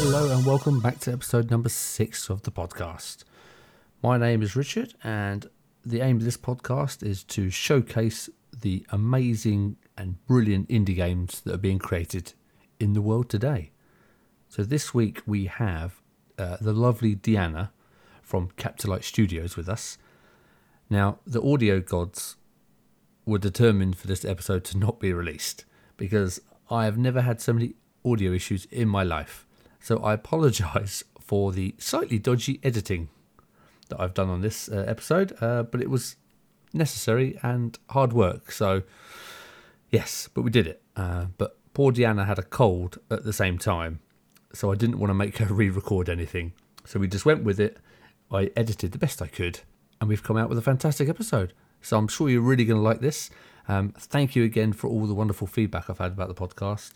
Hello and welcome back to episode number 6 of the podcast. My name is Richard and the aim of this podcast is to showcase the amazing and brilliant indie games that are being created in the world today. So this week we have the lovely Deanna from Capitalite Studios with us. Now, the audio gods were determined for this episode to not be released because I have never had so many audio issues in my life. So I apologise for the slightly dodgy editing that I've done on this episode, but it was necessary and hard work. So, yes, but we did it. But poor Deanna had a cold at the same time, so I didn't want to make her re-record anything. So we just went with it. I edited the best I could, and we've come out with a fantastic episode. So I'm sure you're really going to like this. Thank you again for all the wonderful feedback I've had about the podcast.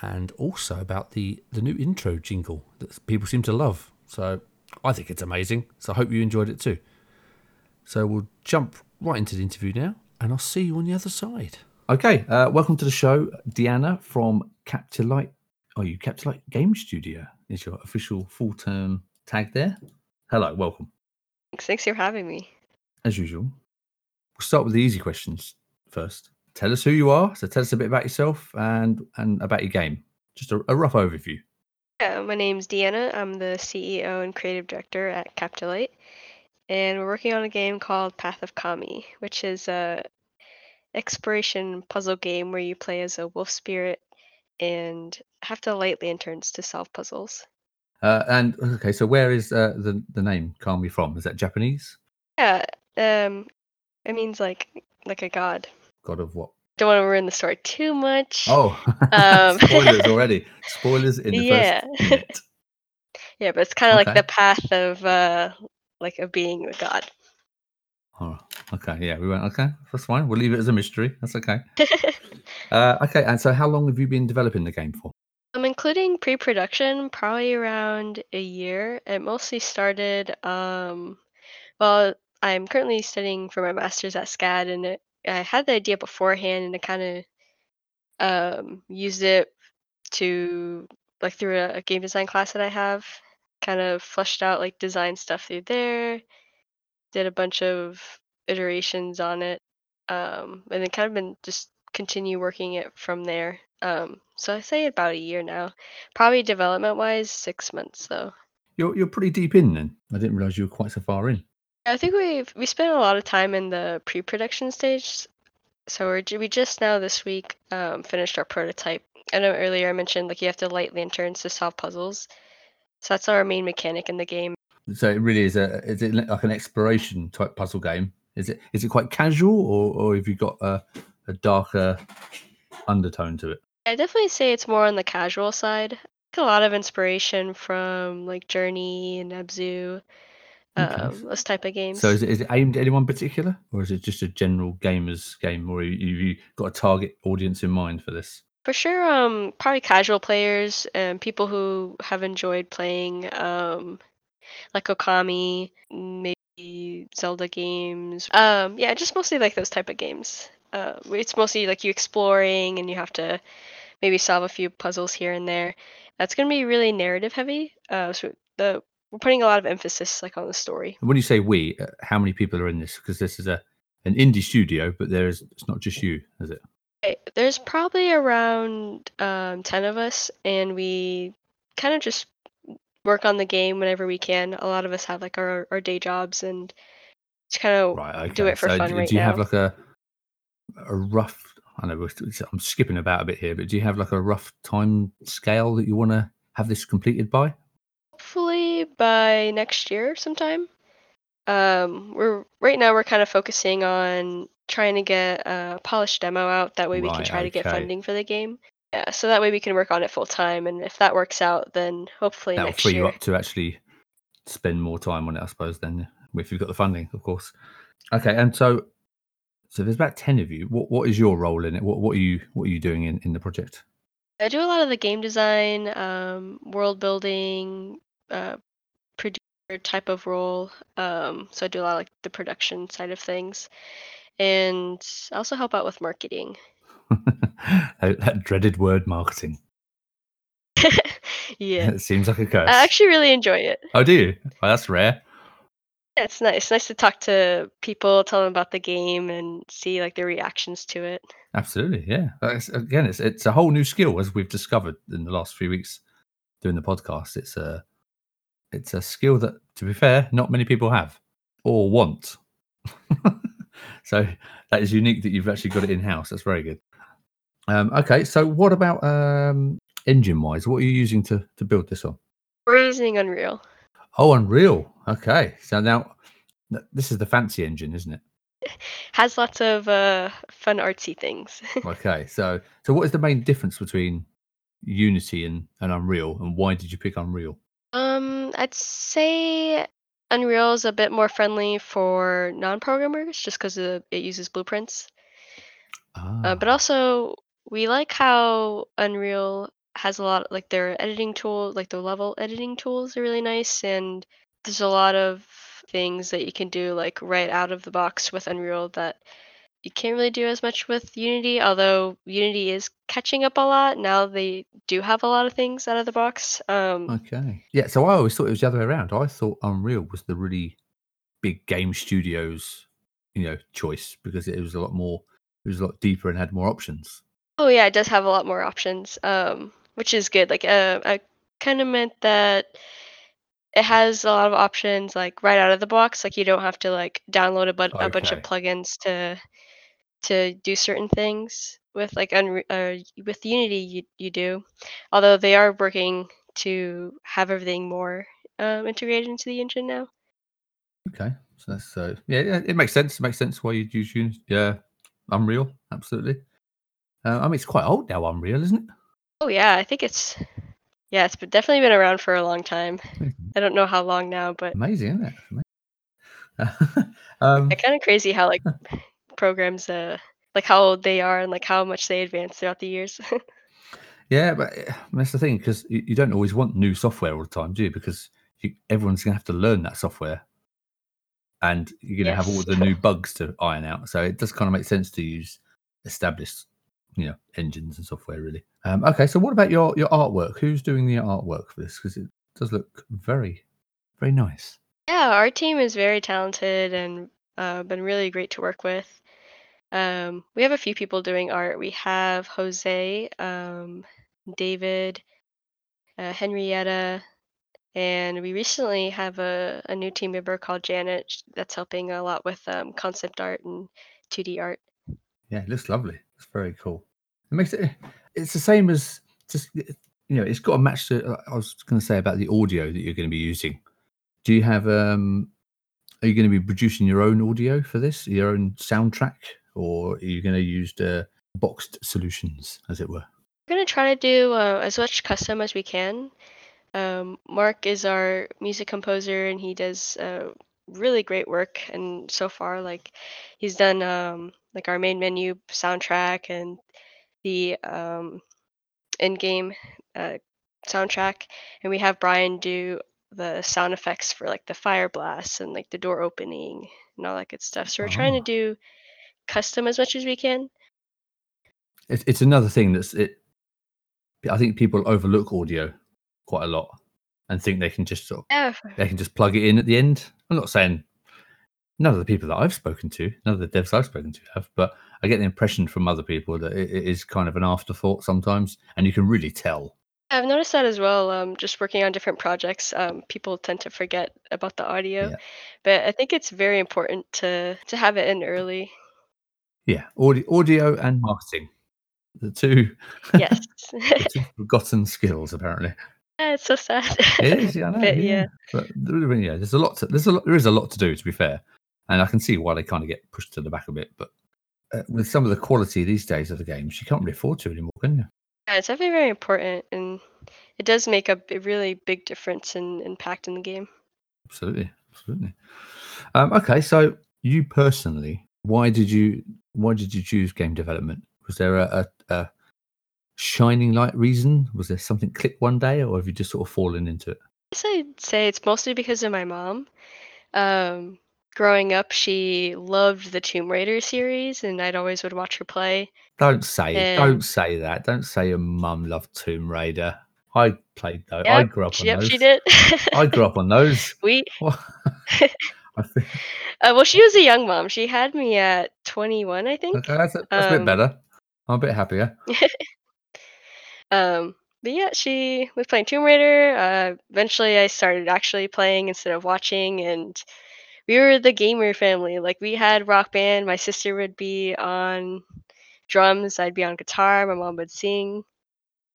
And also about the new intro jingle that people seem to love. So I think it's amazing. So I hope you enjoyed it too. So we'll jump right into the interview now, and I'll see you on the other side. Okay, welcome to the show, Deanna from Capitalite. Are you Capitalite Game Studio? Is your official full-term tag there? Hello, welcome. Thanks for having me. As usual, we'll start with the easy questions first. Tell us who you are. So tell us a bit about yourself and about your game. Just a rough overview. Yeah, my name's Deanna. I'm the CEO and creative director at Capitalite. And we're working on a game called Path of Kami, which is a exploration puzzle game where you play as a wolf spirit and have to light lanterns to solve puzzles. And okay, so where is the name Kami from? Is that Japanese? Yeah, it means like a god. God of what? Don't want to ruin the story too much. Oh, spoilers already. Spoilers in the first minute. Yeah, but it's kind of like the path of like a being with God. Oh, okay. Yeah, we went, okay, that's fine. We'll leave it as a mystery. That's okay. Okay, and so how long have you been developing the game for? I'm including pre-production, probably around a year. It mostly started, well, I'm currently studying for my master's at SCAD, and I had the idea beforehand, and I kind of used it to, like, through a game design class that I have, kind of fleshed out, like, design stuff through there, did a bunch of iterations on it, and then kind of been just continue working it from there. So I say about a year now, probably development-wise, 6 months, though. You're pretty deep in, then. I didn't realize you were quite so far in. I think we spent a lot of time in the pre-production stage, so we just now this week finished our prototype. I know earlier I mentioned like you have to light lanterns to solve puzzles, so that's our main mechanic in the game. So it really is is it like an exploration type puzzle game? Is it quite casual, or have you got a darker undertone to it? I definitely say it's more on the casual side. I think a lot of inspiration from like Journey and Abzu. Those type of games. So is it aimed at anyone particular, or is it just a general gamers game, or have you got a target audience in mind for this? For sure, probably casual players and people who have enjoyed playing like Okami, maybe Zelda games. Yeah, just mostly like those type of games. It's mostly like you exploring and you have to maybe solve a few puzzles here and there. That's going to be really narrative heavy. We're putting a lot of emphasis like on the story. When you say we, how many people are in this? Because this is an indie studio, but it's not just you, is it? Right. There's probably around 10 of us, and we kind of just work on the game whenever we can. A lot of us have like our day jobs and just kind of do it for fun right now. Do you have like a rough, I know I'm skipping about a bit here, but do you have like a rough time scale that you want to have this completed by? Hopefully by next year sometime. We're kind of focusing on trying to get a polished demo out. That way we can try to get funding for the game. Yeah, so that way we can work on it full time. And if that works out, then hopefully that'll next year. That'll free you up to actually spend more time on it, I suppose, then, if you've got the funding, of course. Okay, and so there's about 10 of you. What is your role in it? What are you doing in the project? I do a lot of the game design, world building, producer type of role, so I do a lot of like the production side of things, and I also help out with marketing. That dreaded word, marketing. Yeah. It seems like a curse. I actually really enjoy it. Oh, do you? Well, that's rare. Yeah, it's nice. It's nice to talk to people, tell them about the game, and see like their reactions to it. Absolutely, yeah. Again, it's a whole new skill, as we've discovered in the last few weeks doing the podcast. It's a skill that, to be fair, not many people have or want. So that is unique that you've actually got it in-house. That's very good. Okay, so what about engine-wise? What are you using to build this on? We're using Unreal. Oh, Unreal. Okay. So now this is the fancy engine, isn't it? Has lots of fun artsy things. Okay. So what is the main difference between Unity and Unreal, and why did you pick Unreal? I'd say Unreal is a bit more friendly for non-programmers just because it uses blueprints. But also, we like how Unreal has a lot of, like, their editing tool, like the level editing tools are really nice, and there's a lot of things that you can do like right out of the box with Unreal that you can't really do as much with Unity, although Unity is catching up a lot. Now they do have a lot of things out of the box. Okay. Yeah, so I always thought it was the other way around. I thought Unreal was the really big game studios, choice, because it was a lot deeper and had more options. Oh yeah, it does have a lot more options, which is good. Like, I kind of meant that it has a lot of options, like right out of the box. Like, you don't have to like download a bunch of plugins to do certain things. With like with Unity, you do. Although they are working to have everything more integrated into the engine now. Okay, so that's yeah, it makes sense. It makes sense why you'd use Unity. Yeah, Unreal, absolutely. I mean, it's quite old now, Unreal, isn't it? Oh yeah, I think it's. Yeah, it's definitely been around for a long time. I don't know how long now, but... Amazing, isn't it? Amazing. Kind of crazy how, like, programs, like, how old they are and, like, how much they advance throughout the years. Yeah, but that's the thing, because you don't always want new software all the time, do you? Because everyone's going to have to learn that software. And you're going to have all the new bugs to iron out. So it does kind of make sense to use established engines and software, really. Okay, so what about your artwork? Who's doing the artwork for this? Because it does look very, very nice. Yeah, our team is very talented and been really great to work with. We have a few people doing art. We have Jose, David, Henrietta, and we recently have a new team member called Janet that's helping a lot with concept art and 2D art. Yeah, it looks lovely. It's very cool. It makes it. It's the same as just It's got to match. I was going to say about the audio that you're going to be using. Do you have Are you going to be producing your own audio for this, your own soundtrack, or are you going to use the boxed solutions, as it were? We're going to try to do as much custom as we can. Mark is our music composer, and he does really great work. And so far, like he's done. Like our main menu soundtrack and the in-game soundtrack, and we have Brian do the sound effects for like the fire blasts and like the door opening and all that good stuff. So we're trying to do custom as much as we can. It's another thing I think people overlook audio quite a lot and think they can just they can just plug it in at the end. I'm not saying. None of the people that I've spoken to, none of the devs I've spoken to have, but I get the impression from other people that it is kind of an afterthought sometimes, and you can really tell. I've noticed that as well. Just working on different projects, people tend to forget about the audio, but I think it's very important to have it in early. Yeah, audio and marketing, the two, the two forgotten skills apparently. Yeah, it's so sad. It is, I know. But there is a lot to do, to be fair. And I can see why they kind of get pushed to the back a bit. But with some of the quality these days of the games, you can't really afford to anymore, can you? Yeah, it's definitely very important. And it does make a really big difference and impact in the game. Absolutely. Okay, so you personally, why did you choose game development? Was there a shining light reason? Was there something click one day, or have you just sort of fallen into it? I guess I'd say it's mostly because of my mom. Growing up, she loved the Tomb Raider series, and I'd always would watch her play. Don't say that. Don't say your mum loved Tomb Raider. I played those. Yeah, I grew up on those. She did. I grew up on those. Well, she was a young mom. She had me at 21, I think. That's a bit better. I'm a bit happier. But yeah, she was playing Tomb Raider. Eventually, I started actually playing instead of watching, and we were the gamer family. Like, we had Rock Band. My sister would be on drums. I'd be on guitar. My mom would sing.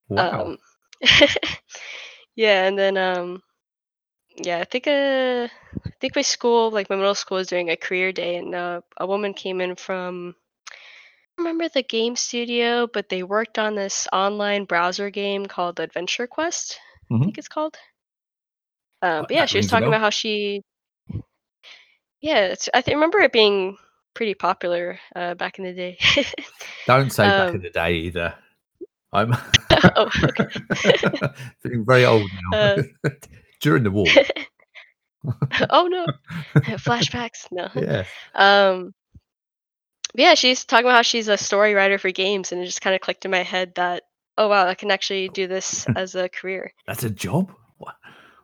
Wow. Yeah, and then I think my school, like my middle school, was doing a career day, and a woman came in from, I don't remember the game studio, but they worked on this online browser game called Adventure Quest, I think it's called. But yeah, she was talking about how she, I remember it being pretty popular back in the day. Don't say back in the day either. I'm feeling very old now. During the war. Oh no, flashbacks. No. Yeah. Yeah, she's talking about how she's a story writer for games, and it just kind of clicked in my head that, oh wow, I can actually do this as a career. That's a job.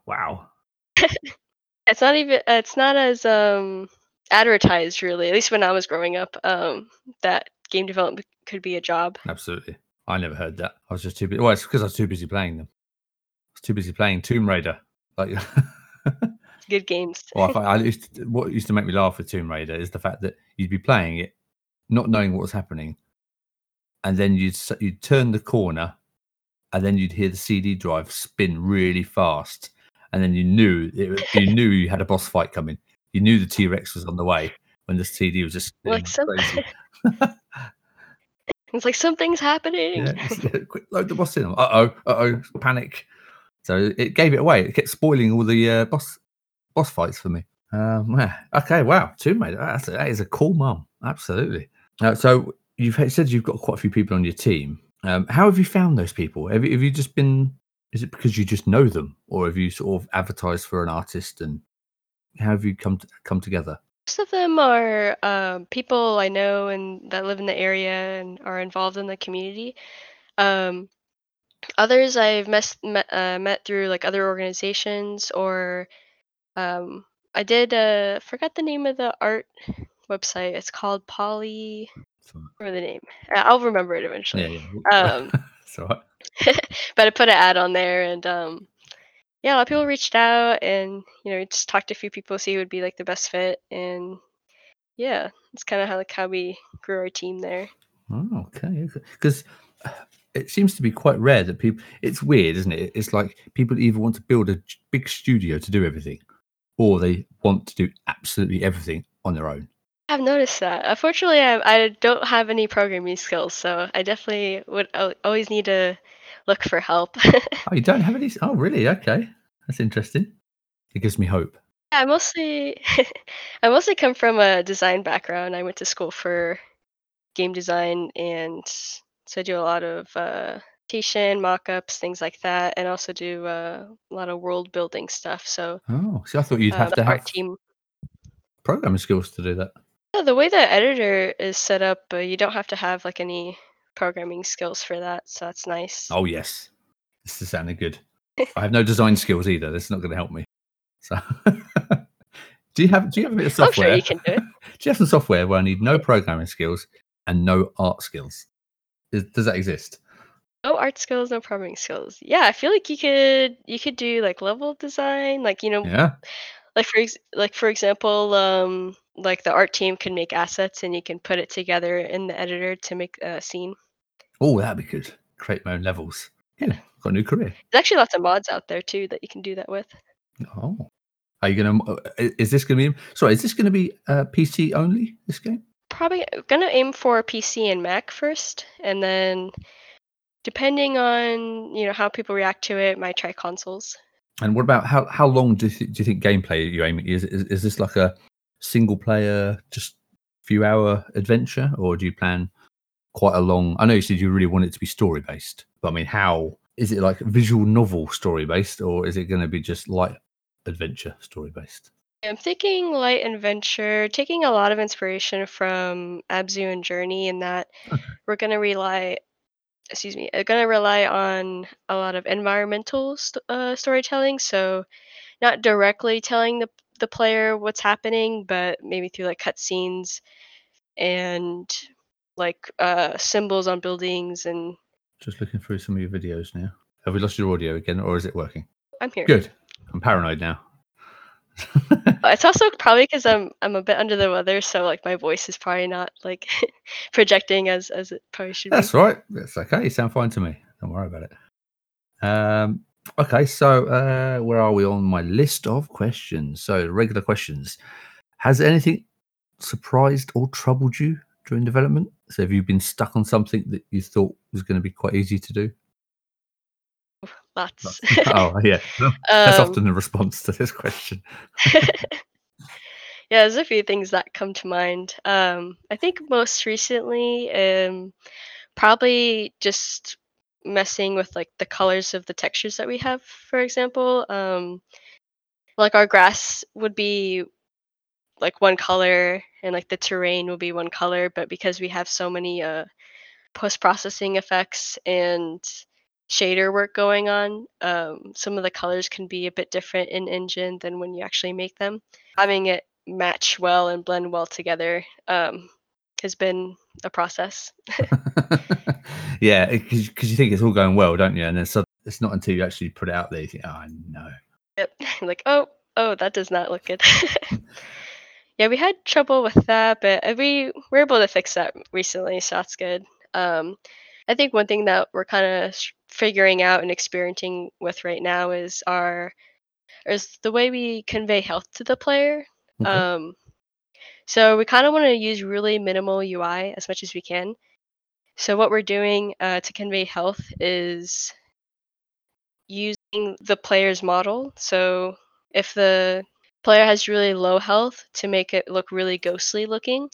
Wow. It's not even. It's not as advertised, really. At least when I was growing up, that game development could be a job. Absolutely. I never heard that. I was just too busy. Well, it's because I was too busy playing them. I was too busy playing Tomb Raider. Like, good games. Well, what used to make me laugh with Tomb Raider is the fact that you'd be playing it, not knowing what was happening, and then you'd turn the corner, and then you'd hear the CD drive spin really fast, and then you knew you had a boss fight coming. You knew the T-Rex was on the way when the CD was just spinning crazy. It's like something's happening. Yeah, quick, load the boss in. Uh oh, panic. So it gave it away. It kept spoiling all the boss fights for me. Okay, wow, Tomb Raider. That is a cool mum. Absolutely. So you've said you've got quite a few people on your team. How have you found those people? Have you just been? Is it because you just know them, or have you sort of advertised for an artist? And how have you come together? Most of them are people I know and that live in the area and are involved in the community. Others I've met through like other organizations, or I did forgot the name of the art website. It's called Polly. Or the name. I'll remember it eventually. Yeah. But I put an ad on there, and yeah, a lot of people reached out, and just talked to a few people, see who would be like the best fit, and yeah, it's kind of how we grew our team there. Oh, okay, because it seems to be quite rare that people. It's weird, isn't it? It's like people either want to build a big studio to do everything, or they want to do absolutely everything on their own. I've noticed that. Unfortunately, I don't have any programming skills, so I definitely would always need to look for help. Oh, you don't have any? Oh, really? Okay, that's interesting. It gives me hope. Yeah, I mostly come from a design background. I went to school for game design, and so I do a lot of annotation, mock-ups, things like that, and also do a lot of world building stuff. So I thought you'd have to have team programming skills to do that. Yeah, the way the editor is set up, you don't have to have like any programming skills for that, so that's nice. Oh yes, this is sounding good. I have no design skills either. This is not going to help me. So, do you have a bit of software? I'm sure you can do it. Do you have some software where I need no programming skills and no art skills? Does that exist? No art skills, no programming skills. Yeah, I feel like you could do like level design, yeah. Like for example, like the art team can make assets, and you can put it together in the editor to make a scene. Oh, that'd be good. Create my own levels. Yeah, got a new career. There's actually lots of mods out there too that you can do that with. Oh, are you gonna? Is this gonna be PC only? This game? Probably gonna aim for PC and Mac first, and then depending on how people react to it, might try consoles. And what about how long do you think gameplay you aim at? Is this like a single player, just few hour adventure, or do you plan quite a long? I know you said you really want it to be story based, but I mean, how is it, like visual novel story based, or is it going to be just light adventure story based? I'm thinking light adventure, taking a lot of inspiration from Abzu and Journey, in that we're going to rely excuse me, are going to rely on a lot of environmental storytelling. So not directly telling the player what's happening, but maybe through like cutscenes and like symbols on buildings and. Just looking through some of your videos now. Have we lost your audio again, or is it working? I'm here. Good. I'm paranoid now. It's also probably because I'm a bit under the weather, so like my voice is probably not like projecting as it probably should. That's be. All right. That's okay. You sound fine to me. Don't worry about it. Okay. So where are we on my list of questions? So regular questions. Has anything surprised or troubled you during development? So have you been stuck on something that you thought was going to be quite easy to do? Lots. Oh yeah, that's often the response to this question. Yeah, there's a few things that come to mind. I think most recently, probably just messing with like the colors of the textures that we have. For example, like our grass would be like one color, and like the terrain will be one color, but because we have so many post-processing effects and shader work going on, some of the colors can be a bit different in engine than when you actually make them. Having it match well and blend well together has been a process. Yeah, because you think it's all going well, don't you? And then suddenly, it's not until you actually put it out there you think, oh no. Yep. Like, oh, that does not look good. Yeah, we had trouble with that, but we were able to fix that recently, so that's good. I think one thing that we're kind of figuring out and experimenting with right now is the way we convey health to the player. Okay. So we kind of want to use really minimal UI as much as we can. So what we're doing to convey health is using the player's model. So if the player has really low health, to make it look really ghostly looking.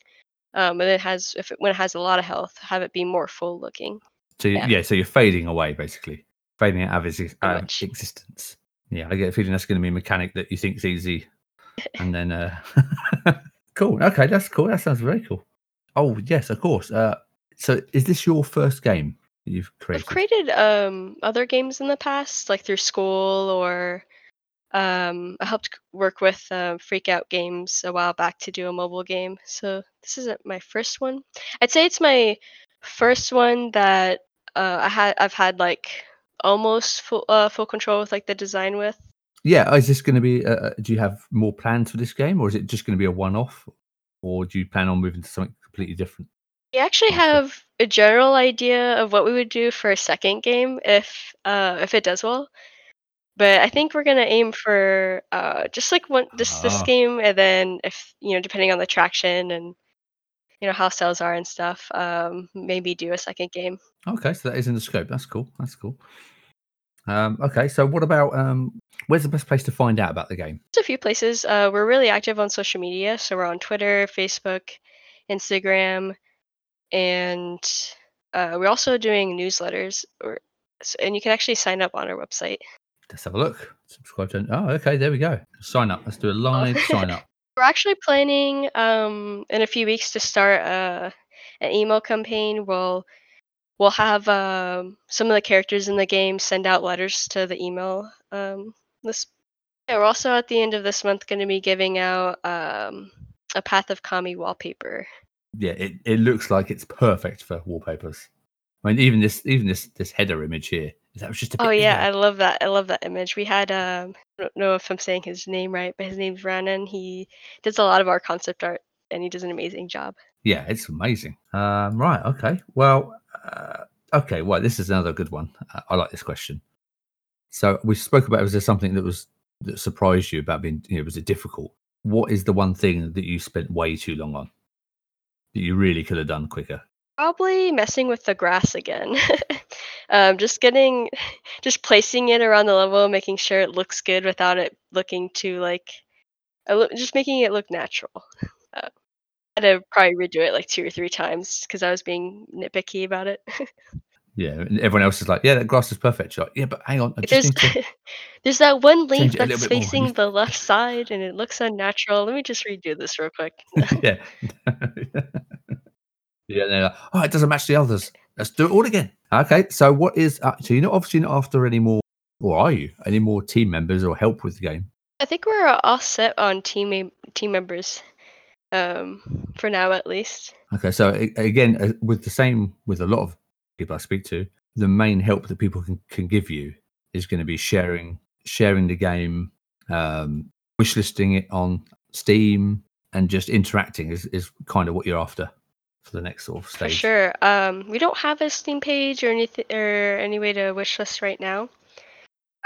And it has, when it has a lot of health, have it be more full looking. So so you're fading away, basically fading out of existence. Yeah, I get a feeling that's going to be a mechanic that you think's easy, and then cool. Okay, that's cool. That sounds very cool. Oh yes, of course. So is this your first game that you've created? I've created other games in the past, like through school, or I helped work with Freak Out Games a while back to do a mobile game. So this isn't my first one. I'd say it's my first one that I've had like almost full control with, like the design with. Yeah, is this going to be? Do you have more plans for this game, or is it just going to be a one-off, or do you plan on moving to something completely different? We actually have a general idea of what we would do for a second game if it does well. But I think we're gonna aim for just like one this game, and then if depending on the traction and how sales are and stuff, maybe do a second game. Okay, so that is in the scope. That's cool. That's cool. Okay, so what about where's the best place to find out about the game? There's a few places. We're really active on social media, so we're on Twitter, Facebook, Instagram, and we're also doing newsletters, and you can actually sign up on our website. Let's have a look. Subscribe to... Oh, okay, there we go. Sign up. Let's do a live sign up. We're actually planning in a few weeks to start an email campaign. We'll have some of the characters in the game send out letters to the email list. Yeah, we're also at the end of this month going to be giving out a Path of Kami wallpaper. Yeah, it looks like it's perfect for wallpapers. I mean, even this header image here. That was just a bit I love that. I love that image. We had I don't know if I'm saying his name right, but his name's Ranan. He does a lot of our concept art, and he does an amazing job. Yeah, it's amazing. Right. Okay. Well. Okay. Well, this is another good one. I like this question. So we spoke about, was there something that surprised you about being? Was it difficult? What is the one thing that you spent way too long on that you really could have done quicker? Probably messing with the grass again. Just placing it around the level, making sure it looks good without it looking too like, just making it look natural. I had to probably redo it like 2 or 3 times because I was being nitpicky about it. Yeah, and everyone else is like, yeah, that grass is perfect. You're like, yeah, but hang on, I just need to there's that one leaf that's facing the left side and it looks unnatural. Let me just redo this real quick. Yeah. Yeah, and they're like, oh, it doesn't match the others. Let's do it all again. Okay, so what is... So you're not obviously not after any more... Or are you? Any more team members or help with the game? I think we're all set on team members for now, at least. Okay, so again, with the same... With a lot of people I speak to, the main help that people can give you is going to be sharing the game, wishlisting it on Steam, and just interacting is kind of what you're after for the next sort of stage. For sure. We don't have a Steam page or anything or any way to wishlist right now.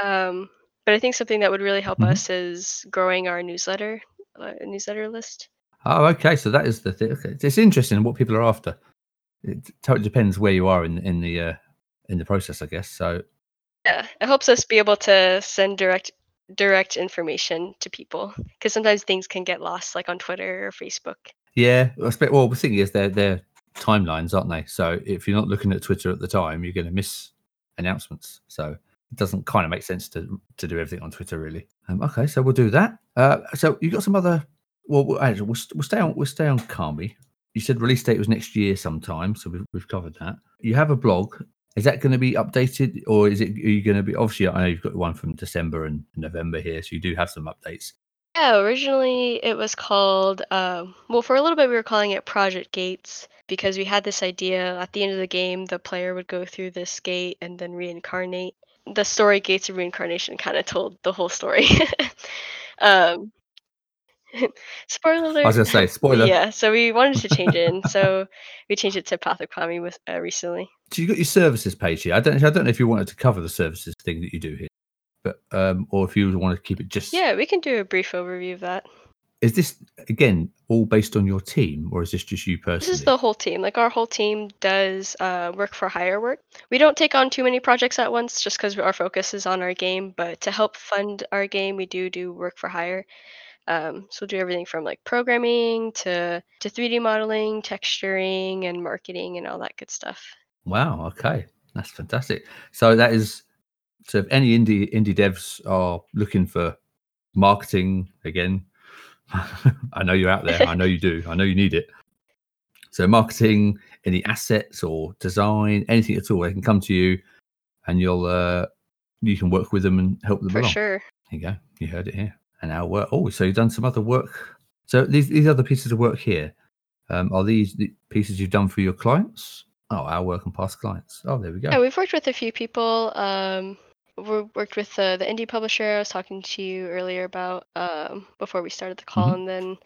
But I think something that would really help us is growing our newsletter list. Oh, okay. So that is the thing. Okay. It's interesting what people are after. It totally depends where you are in the process, I guess. So yeah, it helps us be able to send direct information to people, because sometimes things can get lost, like on Twitter or Facebook. Yeah, well, the thing is, they're timelines, aren't they? So if you're not looking at Twitter at the time, you're going to miss announcements. So it doesn't kind of make sense to do everything on Twitter, really. Okay, so we'll do that. So you got some other? Well, actually, we'll stay on Kami. You said release date was next year sometime, so we've covered that. You have a blog. Is that going to be updated, or are you going to be, obviously I know you've got one from December and November here, so you do have some updates. Yeah, originally it was called, for a little bit we were calling it Project Gates, because we had this idea at the end of the game, the player would go through this gate and then reincarnate. The story Gates of Reincarnation kind of told the whole story. Spoiler alert. I was going to say, spoiler. Yeah, so we wanted to change it, and so we changed it to Path of Kami recently. So you got your services page here. I don't know if you wanted to cover the services thing that you do here, but or if you want to keep it just... Yeah, we can do a brief overview of that. Is this, again, all based on your team, or is this just you personally? This is the whole team. Like, our whole team does work for hire work. We don't take on too many projects at once just because our focus is on our game, but to help fund our game, we do work for hire. So we'll do everything from like programming to 3D modeling, texturing, and marketing, and all that good stuff. Wow. Okay, that's fantastic. So that is, so if any indie devs are looking for marketing, again, I know you're out there. I know you do. I know you need it. So marketing, any assets or design, anything at all, they can come to you, and you can work with them and help them along. For sure. There you go. You heard it here. And our work. Oh, so you've done some other work. So these other pieces of work here, are these the pieces you've done for your clients? Oh, our work and past clients. Oh, there we go. Yeah, we've worked with a few people. We worked with the indie publisher I was talking to you earlier about before we started the call, and then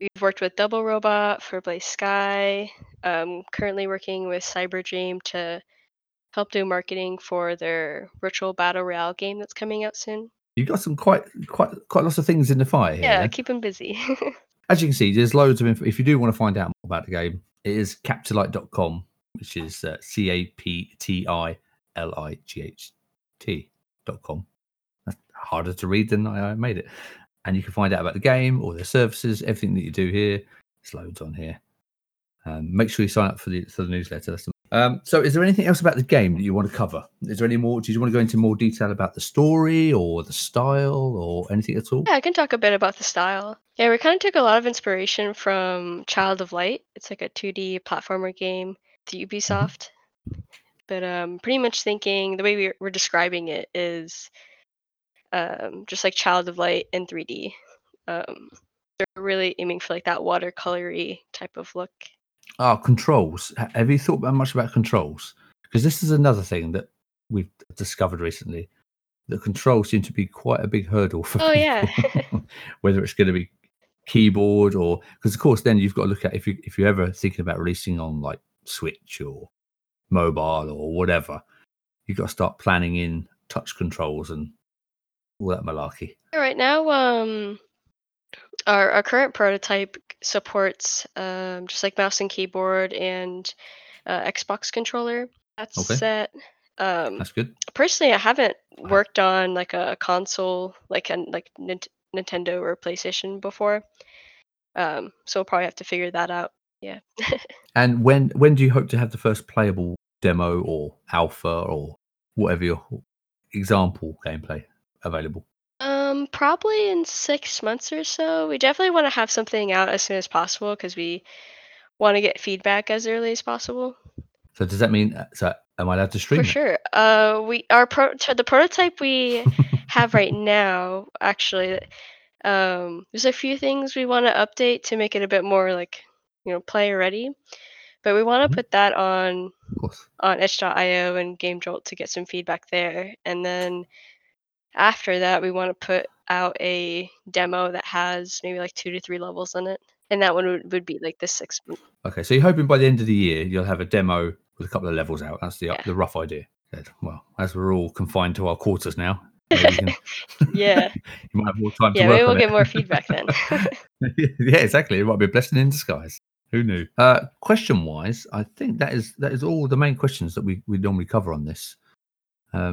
we've worked with Double Robot for Blaze Sky. Currently working with Cyber Dream to help do marketing for their virtual battle royale game that's coming out soon. You've got some quite lots of things in the fire here. Yeah, keep them busy. As you can see, there's loads of info. If you do want to find out more about the game, it is Capitalite.com, which is CAPTILIGHT.com. That's harder to read than I made it. And you can find out about the game, all their services, everything that you do here. There's loads on here. Make sure you sign up for the newsletter. That's the so is there anything else about the game that you want to cover? Is there any more? Do you want to go into more detail about the story or the style or anything at all? Yeah, I can talk a bit about the style. Yeah, we kind of took a lot of inspiration from Child of Light. It's like a 2D platformer game to Ubisoft. But pretty much thinking the way we're describing it is just like Child of Light in 3D. They're really aiming for like that watercolory type of look. Oh, controls. Have you thought much about controls? Because this is another thing that we've discovered recently. The controls seem to be quite a big hurdle for people. Yeah. Whether it's going to be keyboard or... Because, of course, then you've got to look at if you're ever thinking about releasing on, like, Switch or mobile or whatever, you've got to start planning in touch controls and all that malarkey. Right now, our current prototype supports just like mouse and keyboard and Xbox controller. That's okay. Set. That's good. Personally, I haven't worked on like a console like Nintendo or PlayStation before, so we'll probably have to figure that out. Yeah. And when do you hope to have the first playable demo or alpha or whatever your example gameplay available? Probably in 6 months or so. We definitely want to have something out as soon as possible because we want to get feedback as early as possible. So does that mean? So am I allowed to stream? For sure. The prototype we have right now, actually, there's a few things we want to update to make it a bit more like, you know, player ready. But we want to put that on itch.io and Game Jolt to get some feedback there. And then after that, we want to put out a demo that has maybe like 2 to 3 levels in it. And that one would be like this 6 month. Okay, so you're hoping by the end of the year, you'll have a demo with a couple of levels out. That's the rough idea. Well, as we're all confined to our quarters now. Yeah. You might have more time to work on it. Yeah, maybe we'll get more feedback then. Yeah, exactly. It might be a blessing in disguise. Who knew? Question-wise, I think that is all the main questions that we normally cover on this.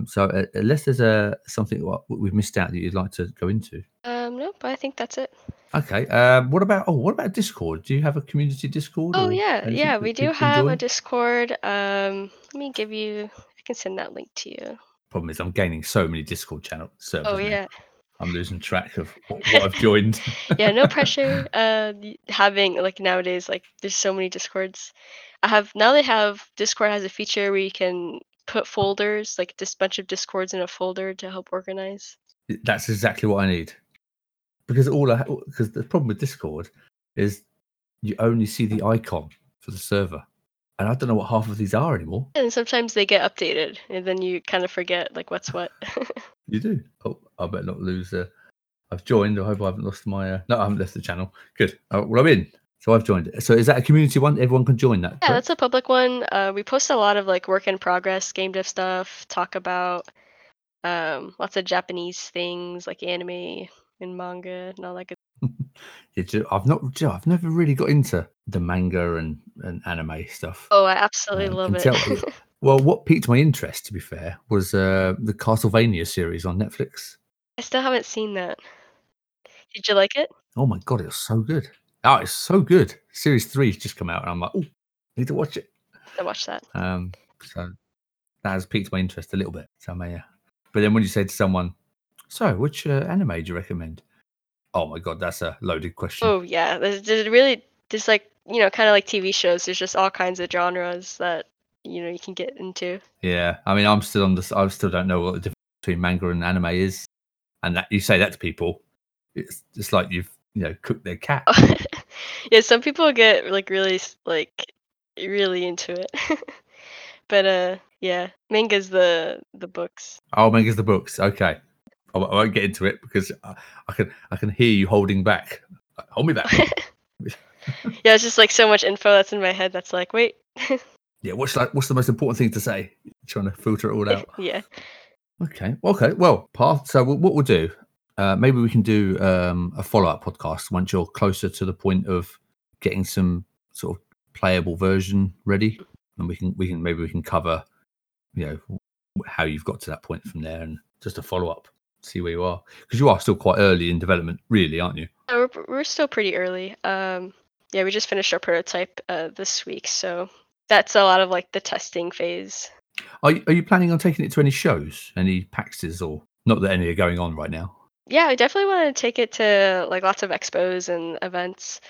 So unless there's something we've missed out that you'd like to go into. No, but I think that's it. Okay. What about Discord? Do you have a community Discord? Oh, yeah. We do have a Discord. Let me give you... I can send that link to you. Problem is I'm gaining so many Discord channel servers. Oh, yeah. Now. I'm losing track of what I've joined. Yeah, no pressure. Having like nowadays, like there's so many Discords. Discord has a feature where you can put folders, like this bunch of Discords in a folder to help organize. That's exactly what I need. Because the problem with Discord is you only see the icon for the server. And I don't know what half of these are anymore. And sometimes they get updated, and then you kind of forget like what's what. You do. Oh, I better not lose. I've joined. I hope I haven't lost my. No, I haven't left the channel. Good. Well, I'm in. So I've joined. So is that a community one? Everyone can join that. Yeah, correct? That's a public one. We post a lot of like work in progress, game dev stuff. Talk about lots of Japanese things like anime and manga and all that good. I've never really got into the manga and anime stuff. Oh, I absolutely love it. Well, what piqued my interest, to be fair, was the Castlevania series on Netflix. I still haven't seen that. Did you like it? Oh my god, it was so good. Oh, it's so good. Series 3's just come out, and I'm like, oh, need to watch it. I watched that. So that has piqued my interest a little bit. So but then when you say to someone, so which anime do you recommend? Oh my god, that's a loaded question. Oh yeah, there's like, you know, kind of like TV shows. There's just all kinds of genres that, you know, you can get into. Yeah, I mean, I'm still on this. I still don't know what the difference between manga and anime is. And that you say that to people, it's just like you've, you know, cooked their cat. Yeah, some people get really into it. But yeah, manga's the books. Oh, manga's the books. Okay. I won't get into it because I can hear you holding back. Hold me back. Yeah, it's just like so much info that's in my head. That's like, wait. Yeah, what's the most important thing to say? Trying to filter it all out. Yeah. Okay. Well, Path. So what we'll do? Maybe we can do a follow-up podcast once you're closer to the point of getting some sort of playable version ready, and we can cover, you know, how you've got to that point from there, and just a follow-up. See where you are, because you are still quite early in development, really, aren't you? We're still pretty early. Yeah, we just finished our prototype this week, so that's a lot of like the testing phase. Are you planning on taking it to any shows, any PAXes, or not that any are going on right now? Yeah, I definitely want to take it to like lots of expos and events.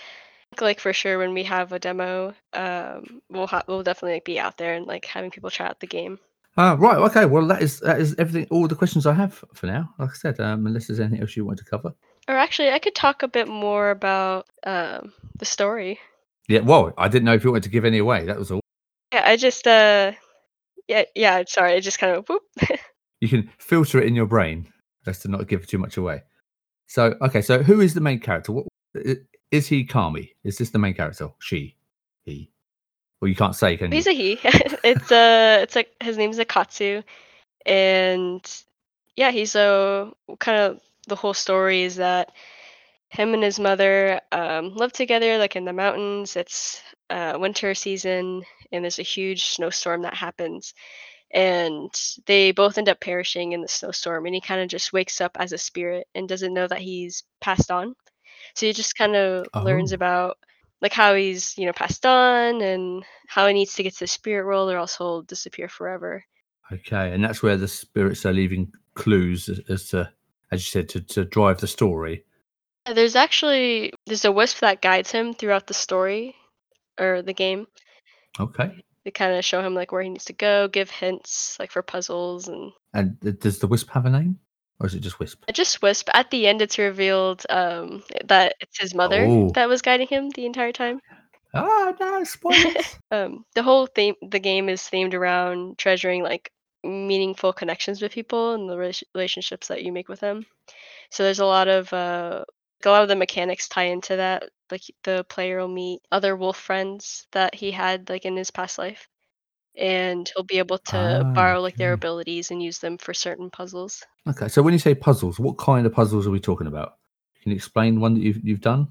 I think, like for sure, when we have a demo, we'll definitely like, be out there and like having people try out the game. Right, okay, well, that is everything, all the questions I have for now, like I said, unless there's anything else you want to cover. Or actually, I could talk a bit more about the story. Yeah, well, I didn't know if you wanted to give any away, that was all. Yeah, I just, yeah, sorry, I just kind of, whoop. You can filter it in your brain, just to not give too much away. So, okay, so who is the main character? What is he? Kami? Is this the main character? She? He? Well, you can't say, can you? He's a he. It's like his name's Akatsu, and yeah, he's a kind of the whole story is that him and his mother live together, like in the mountains. It's winter season, and there's a huge snowstorm that happens, and they both end up perishing in the snowstorm. And he kind of just wakes up as a spirit and doesn't know that he's passed on. So he just kind of learns about. Like how he's, you know, passed on and how he needs to get to the spirit world or else he'll disappear forever. Okay, and that's where the spirits are leaving clues as to, as you said, to drive the story. There's a wisp that guides him throughout the story or the game. Okay. They kind of show him like where he needs to go, give hints like for puzzles. And does the Wisp have a name? Or is it just Wisp? Just Wisp. At the end, it's revealed that it's his mother that was guiding him the entire time. Oh, no, spoilers! The whole theme, the game is themed around treasuring like meaningful connections with people and the relationships that you make with them. So there's a lot of the mechanics tie into that. Like the player will meet other wolf friends that he had like in his past life, and he'll be able to borrow like their abilities and use them for certain puzzles. Okay, so when you say puzzles, what kind of puzzles are we talking about? Can you explain one that you've done?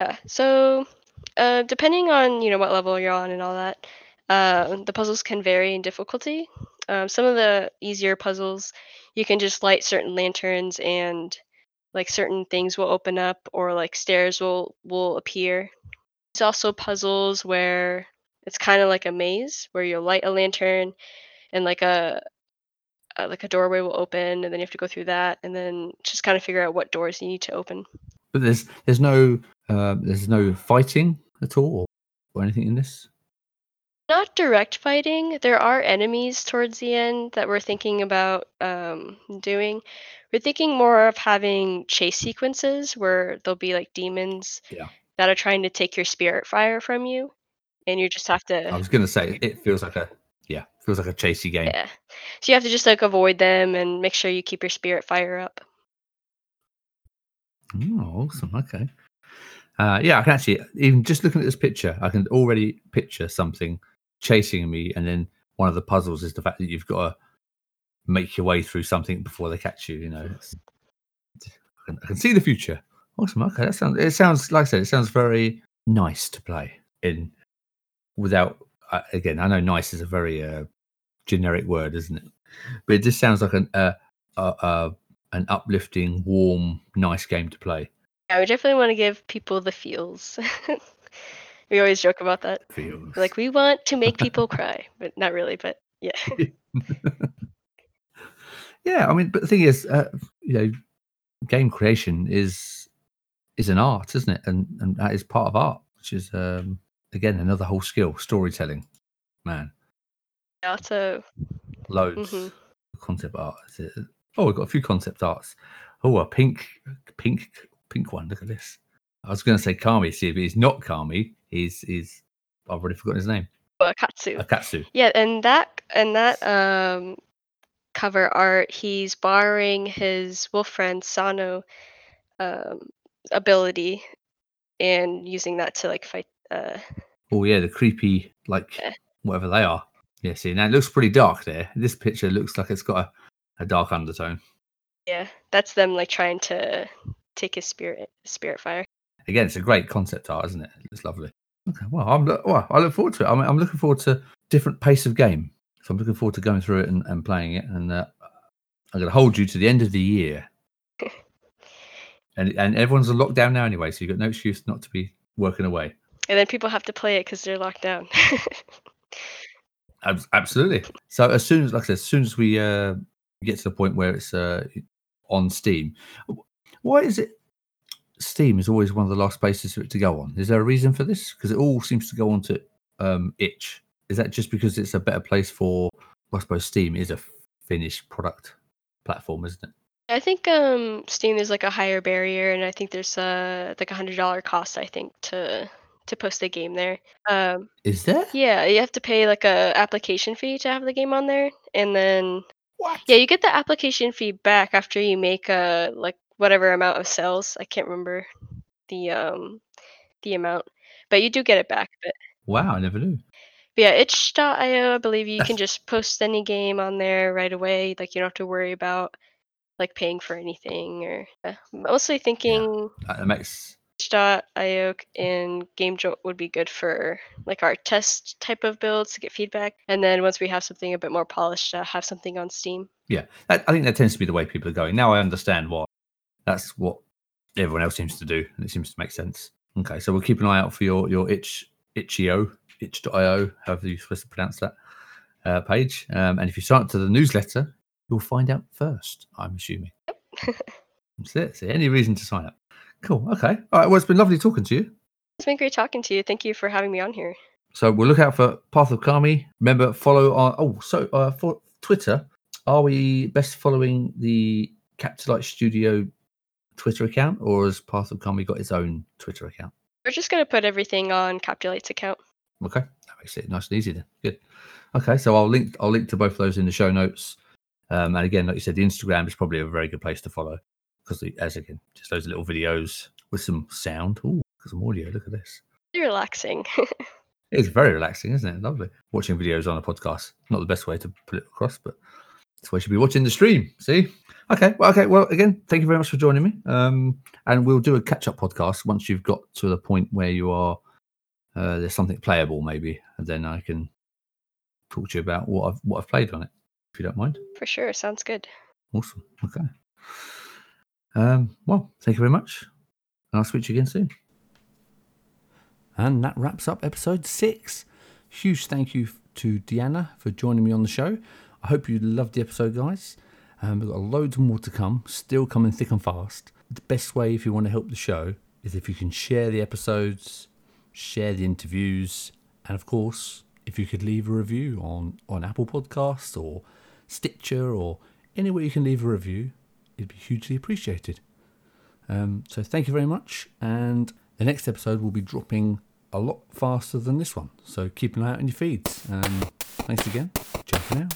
Yeah, so depending on what level you're on and all that, the puzzles can vary in difficulty. Some of the easier puzzles, you can just light certain lanterns and like certain things will open up or like stairs will appear. There's also puzzles where it's kind of like a maze where you'll light a lantern and like a doorway will open and then you have to go through that and then just kind of figure out what doors you need to open. But there's no fighting at all or anything in this? Not direct fighting. There are enemies towards the end that we're thinking about doing. We're thinking more of having chase sequences where there'll be like demons that are trying to take your spirit fire from you. And you just have to... I was going to say, it feels like a chasey game. Yeah. So you have to just like avoid them and make sure you keep your spirit fire up. Oh, awesome. Okay. I can actually, even just looking at this picture, I can already picture something chasing me. And then one of the puzzles is the fact that you've got to make your way through something before they catch you, I can see the future. Awesome. Okay. It sounds, like I said, it sounds very nice to play in. Without, again, I know nice is a very generic word, isn't it? But it just sounds like an uplifting, warm, nice game to play. Yeah, we definitely want to give people the feels. We always joke about that. Feels. Like, we want to make people cry, but not really, but yeah. Yeah, I mean, but the thing is, game creation is an art, isn't it? And that is part of art, which is... Again, another whole skill, storytelling, man. Also, loads of concept art. Oh, we've got a few concept arts. Oh, a pink one. Look at this. I was going to say Kami. See, if he's not Kami, he's. I've already forgotten his name. Akatsu. Yeah, and that cover art. He's borrowing his wolf friend Sano ability and using that to like fight. The creepy, like, whatever they are. Yeah, see, now it looks pretty dark there. This picture looks like it's got a dark undertone. Yeah, that's them, like, trying to take his spirit fire. Again, it's a great concept art, isn't it? It's lovely. Okay, well, I look forward to it. I mean, I'm looking forward to different pace of game. So I'm looking forward to going through it and playing it. And I'm going to hold you to the end of the year. and everyone's on lockdown now anyway, so you've got no excuse not to be working away. And then people have to play it because they're locked down. Absolutely. So as soon as we get to the point where it's on Steam, why is it Steam is always one of the last places for it to go on? Is there a reason for this? Because it all seems to go on to itch. Is that just because it's a better place for? I suppose Steam is a finished product platform, isn't it? I think Steam is like a higher barrier, and I think there's like a $100 cost. I think to post the game there. Is there? Yeah, you have to pay like a application fee to have the game on there, and then what? Yeah, you get the application fee back after you make like whatever amount of sales. I can't remember the amount, but you do get it back. But wow, I never knew. But yeah, itch.io. I believe you can just post any game on there right away. Like you don't have to worry about like paying for anything or mostly thinking. Yeah, that makes. itch.io and Game Jolt would be good for like our test type of builds to get feedback, and then once we have something a bit more polished, have something on Steam. Yeah, I think that tends to be the way people are going now. I understand why. That's what everyone else seems to do, and it seems to make sense. Okay, so we'll keep an eye out for your itch.io, however you're supposed to pronounce that page. And if you sign up to the newsletter, you'll find out first. I'm assuming. Yep. That's it. So any reason to sign up. Cool. Okay. All right. Well, it's been lovely talking to you. It's been great talking to you. Thank you for having me on here. So we'll look out for Path of Kami. Remember, follow our... Oh, so for Twitter, are we best following the Capitalite Studio Twitter account, or has Path of Kami got its own Twitter account? We're just going to put everything on Capitalite's account. Okay, that makes it nice and easy then. Good. Okay, so I'll link to both of those in the show notes. And again, like you said, the Instagram is probably a very good place to follow because, as again, just those little videos with some sound. Ooh, some audio. Look at this. Relaxing. It's very relaxing, isn't it? Lovely. Watching videos on a podcast. Not the best way to put it across, but that's why you should be watching the stream. See? Okay. Well, again, thank you very much for joining me. And we'll do a catch-up podcast once you've got to the point where you are, there's something playable maybe, and then I can talk to you about what I've played on it, if you don't mind. For sure. Sounds good. Awesome. Okay. Well, thank you very much. And I'll speak to you again soon. And that wraps up episode 6. Huge thank you to Deanna for joining me on the show. I hope you loved the episode, guys. We've got loads more to come, still coming thick and fast. The best way if you want to help the show is if you can share the episodes, share the interviews, and of course, if you could leave a review on Apple Podcasts or Stitcher or anywhere you can leave a review, it'd be hugely appreciated. So thank you very much, and the next episode will be dropping a lot faster than this one, so keep an eye out on your feeds. Thanks again. Ciao for now.